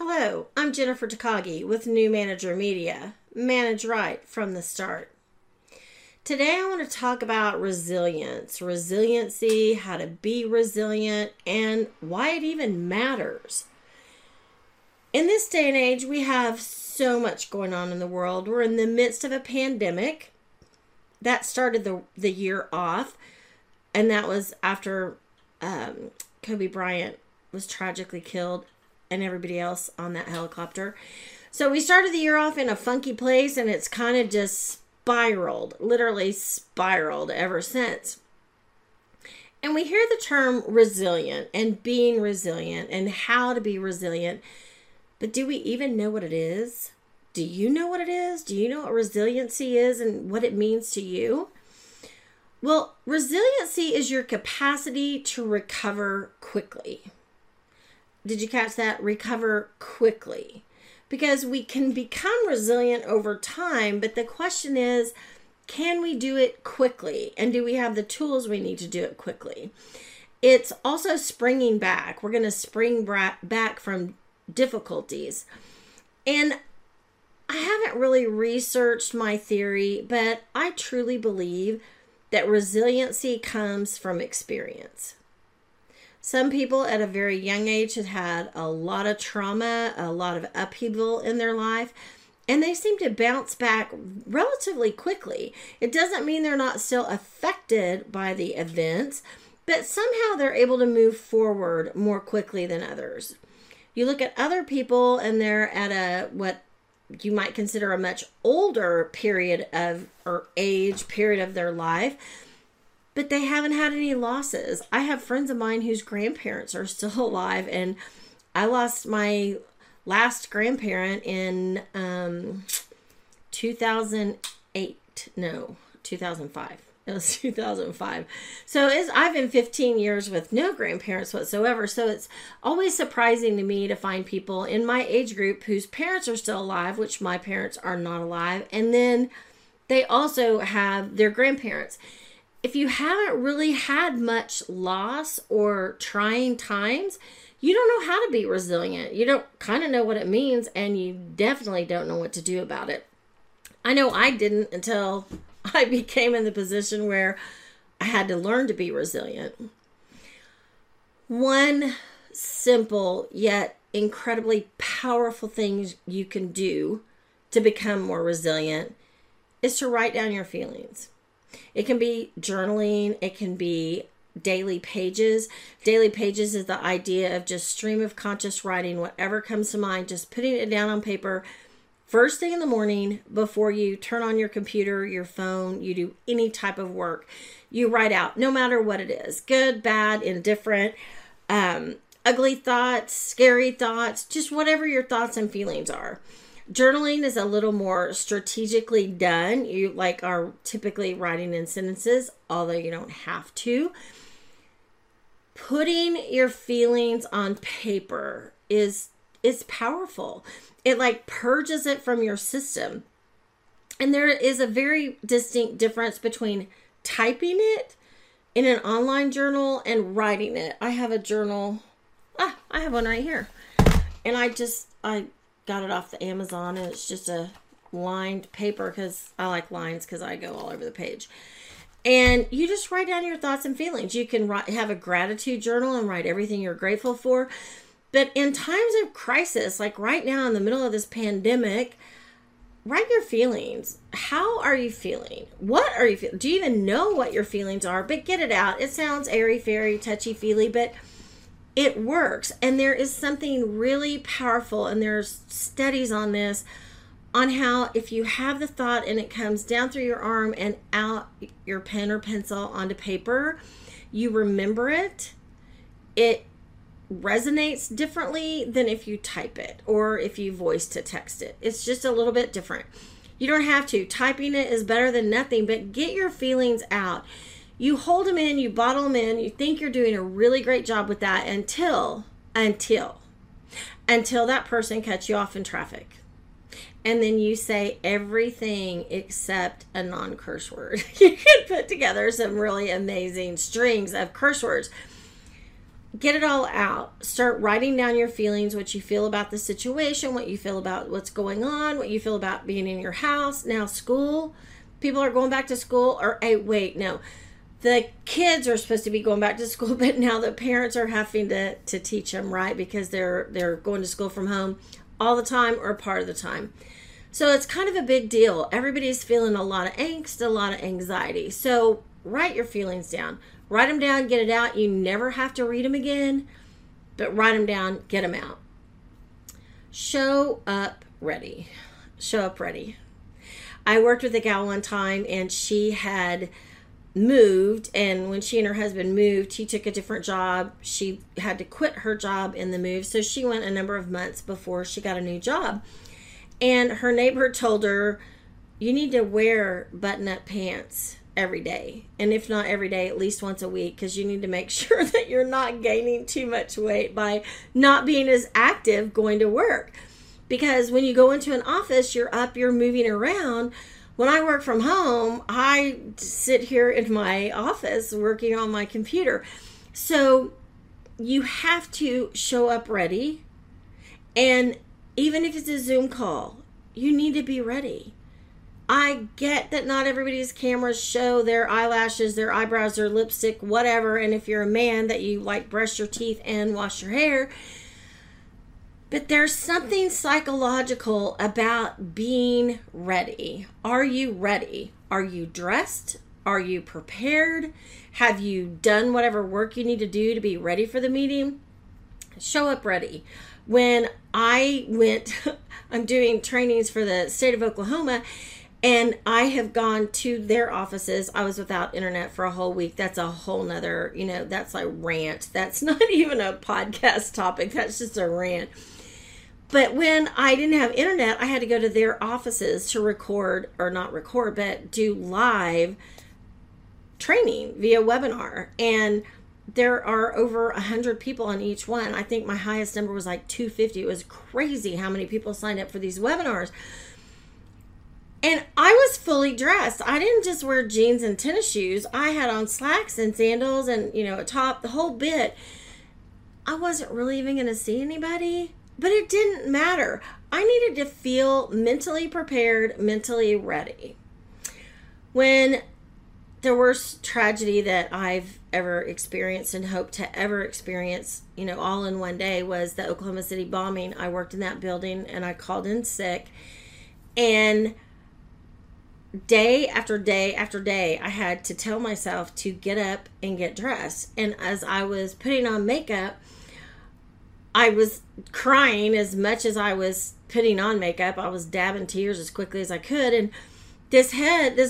Hello, I'm Jennifer Takagi with New Manager Media. Manage right from the start. Today I want to talk about resilience, resiliency, how to be resilient, and why it even matters. In this day and age, we have so much going on in the world. We're in the midst of a pandemic that started the year off, and that was after Kobe Bryant was tragically killed and everybody else on that helicopter. So we started the year off in a funky place, and it's kind of just spiraled, literally spiraled ever since. And we hear the term resilient and being resilient and how to be resilient, but do we even know what it is? Do you know what it is? Do you know what resiliency is and what it means to you? Well, resiliency is your capacity to recover quickly. Did you catch that? Recover quickly. Because we can become resilient over time, but the question is, can we do it quickly? And do we have the tools we need to do it quickly? It's also springing back. We're going to spring back from difficulties. And I haven't really researched my theory, but I truly believe that resiliency comes from experience. Some people at a very young age have had a lot of trauma, a lot of upheaval in their life, and they seem to bounce back relatively quickly. It doesn't mean they're not still affected by the events, but somehow they're able to move forward more quickly than others. You look at other people and they're at what you might consider a much older period of or age period of their life, but they haven't had any losses. I have friends of mine whose grandparents are still alive, and I lost my last grandparent in 2005. It was 2005. So I've been 15 years with no grandparents whatsoever. So it's always surprising to me to find people in my age group whose parents are still alive, which my parents are not alive. And then they also have their grandparents. If you haven't really had much loss or trying times, you don't know how to be resilient. You don't kind of know what it means, and you definitely don't know what to do about it. I know I didn't until I became in the position where I had to learn to be resilient. One simple yet incredibly powerful thing you can do to become more resilient is to write down your feelings. It can be journaling. It can be daily pages. Daily pages is the idea of just stream of conscious writing, whatever comes to mind, just putting it down on paper first thing in the morning before you turn on your computer, your phone, you do any type of work. You write out no matter what it is, good, bad, indifferent, ugly thoughts, scary thoughts, just whatever your thoughts and feelings are. Journaling is a little more strategically done. You are typically writing in sentences, although you don't have to. Putting your feelings on paper is powerful. It purges it from your system. And there is a very distinct difference between typing it in an online journal and writing it. I have a journal. I have one right here. And I got it off the Amazon, and it's just a lined paper because I like lines because I go all over the page. And you just write down your thoughts and feelings. You can have a gratitude journal and write everything you're grateful for. But in times of crisis, like right now in the middle of this pandemic, write your feelings. How are you feeling? What are you feeling? Do you even know what your feelings are? But get it out. It sounds airy-fairy, touchy-feely, but it works. And there is something really powerful, and there's studies on this, on how if you have the thought and it comes down through your arm and out your pen or pencil onto paper, you remember it. It resonates differently than if you type it or if you voice to text it. It's just a little bit different. You don't have to. Typing it is better than nothing, but get your feelings out. You hold them in, you bottle them in, you think you're doing a really great job with that until that person cuts you off in traffic. And then you say everything except a non-curse word. You can put together some really amazing strings of curse words. Get it all out. Start writing down your feelings, what you feel about the situation, what you feel about what's going on, what you feel about being in your house. Now school, people are going back to school, or hey, wait, no. The kids are supposed to be going back to school, but now the parents are having to teach them, right? Because they're going to school from home all the time or part of the time. So it's kind of a big deal. Everybody's feeling a lot of angst, a lot of anxiety. So write your feelings down. Write them down, get it out. You never have to read them again, but write them down, get them out. Show up ready. Show up ready. I worked with a gal one time, and she had moved, and when she and her husband moved, he took a different job. She had to quit her job in the move, so she went a number of months before she got a new job. And her neighbor told her, you need to wear button-up pants every day, and if not every day, at least once a week, because you need to make sure that you're not gaining too much weight by not being as active going to work. Because when you go into an office, you're up, you're moving around. When I work from home, I sit here in my office working on my computer. So you have to show up ready, and even if it's a Zoom call, you need to be ready. I get that not everybody's cameras show their eyelashes, their eyebrows, their lipstick, whatever. And if you're a man, that you like brush your teeth and wash your hair. But there's something psychological about being ready. Are you ready? Are you dressed? Are you prepared? Have you done whatever work you need to do to be ready for the meeting? Show up ready. When I went, I'm doing trainings for the state of Oklahoma, and I have gone to their offices. I was without internet for a whole week. That's a whole nother, that's like rant. That's not even a podcast topic. That's just a rant. But when I didn't have internet, I had to go to their offices to record, or not record, but do live training via webinar. And there are over 100 people on each one. I think my highest number was like 250. It was crazy how many people signed up for these webinars. And I was fully dressed. I didn't just wear jeans and tennis shoes. I had on slacks and sandals and, a top, the whole bit. I wasn't really even going to see anybody, but it didn't matter. I needed to feel mentally prepared, mentally ready. When the worst tragedy that I've ever experienced and hope to ever experience, all in one day, was the Oklahoma City bombing. I worked in that building, and I called in sick, and day after day after day, I had to tell myself to get up and get dressed. And as I was putting on makeup, I was crying as much as I was putting on makeup. I was dabbing tears as quickly as I could. And this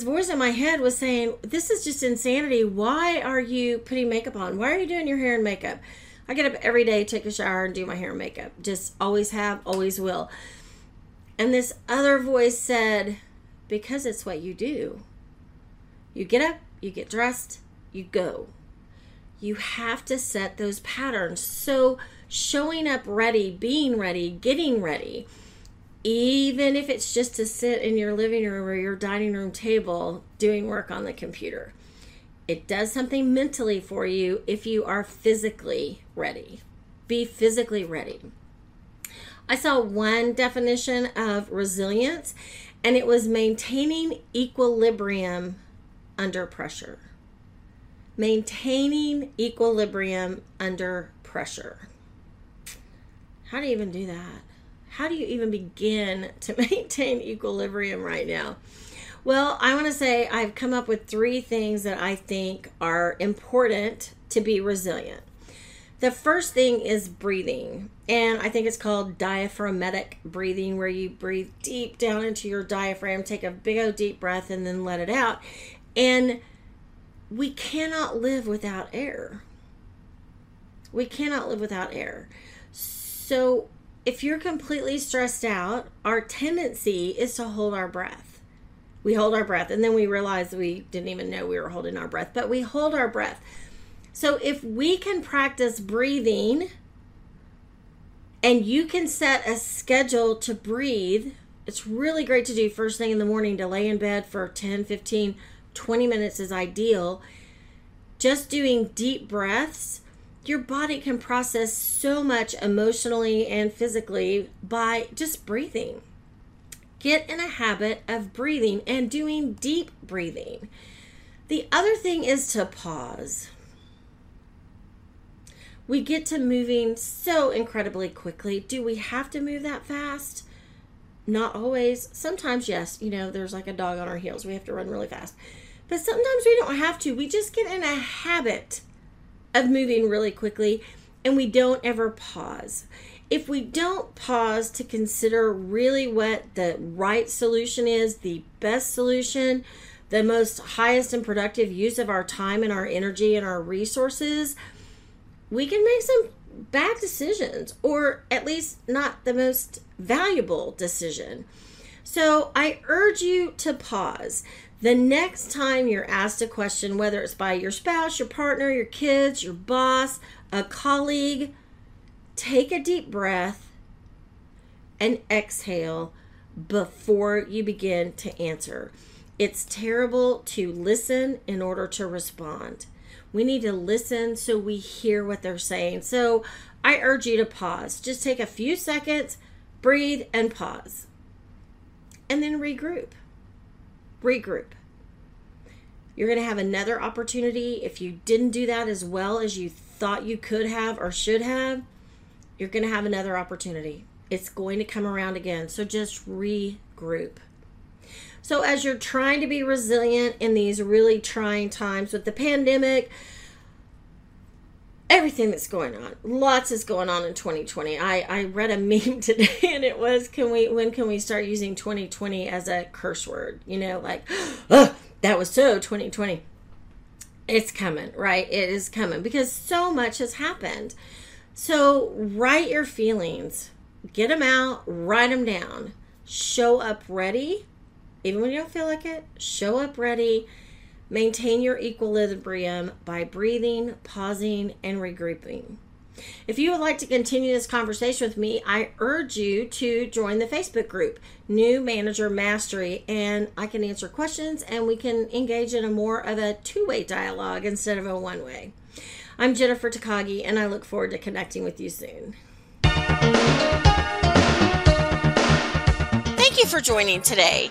voice in my head was saying, this is just insanity. Why are you putting makeup on? Why are you doing your hair and makeup? I get up every day, take a shower, and do my hair and makeup. Just always have, always will. And this other voice said, because it's what you do. You get up, you get dressed, you go. You have to set those patterns. So showing up ready, being ready, getting ready, even if it's just to sit in your living room or your dining room table doing work on the computer. It does something mentally for you if you are physically ready. Be physically ready. I saw one definition of resilience, and it was maintaining equilibrium under pressure. Maintaining equilibrium under pressure. How do you even do that? how do you even begin to maintain equilibrium right now? Well, I want to say I've come up with three things that I think are important to be resilient. The first thing is breathing, and I think it's called diaphragmatic breathing, where you breathe deep down into your diaphragm, take a big old deep breath, and then let it out. And we cannot live without air. We cannot live without air. So if you're completely stressed out, our tendency is to hold our breath. We hold our breath, and then we realize we didn't even know we were holding our breath, but we hold our breath. So if we can practice breathing, and you can set a schedule to breathe, it's really great to do first thing in the morning. To lay in bed for 10, 15, 20 minutes is ideal. Just doing deep breaths, your body can process so much emotionally and physically by just breathing. Get in a habit of breathing and doing deep breathing. The other thing is to pause. We get to moving so incredibly quickly. Do we have to move that fast? Not always. Sometimes, yes. You know, there's like a dog on our heels. We have to run really fast. But sometimes we don't have to. We just get in a habit of moving really quickly, and we don't ever pause. If we don't pause to consider really what the right solution is, the best solution, the most highest and productive use of our time and our energy and our resources, we can make some bad decisions, or at least not the most valuable decision. So I urge you to pause. The next time you're asked a question, whether it's by your spouse, your partner, your kids, your boss, a colleague, take a deep breath and exhale before you begin to answer. It's terrible to listen in order to respond. We need to listen so we hear what they're saying. So I urge you to pause. Just take a few seconds, breathe, and pause. And then regroup. Regroup. You're going to have another opportunity. If you didn't do that as well as you thought you could have or should have, you're going to have another opportunity. It's going to come around again. So just regroup. So as you're trying to be resilient in these really trying times with the pandemic, everything that's going on, lots is going on in 2020. I read a meme today, and it was, when can we start using 2020 as a curse word? You know, like, oh, that was so 2020. It's coming, right? It is coming, because so much has happened. So write your feelings, get them out, write them down, show up ready. Even when you don't feel like it, show up ready. Maintain your equilibrium by breathing, pausing, and regrouping. If you would like to continue this conversation with me, I urge you to join the Facebook group, New Manager Mastery, and I can answer questions, and we can engage in a more of a two-way dialogue instead of a one-way. I'm Jennifer Takagi, and I look forward to connecting with you soon. Thank you for joining today.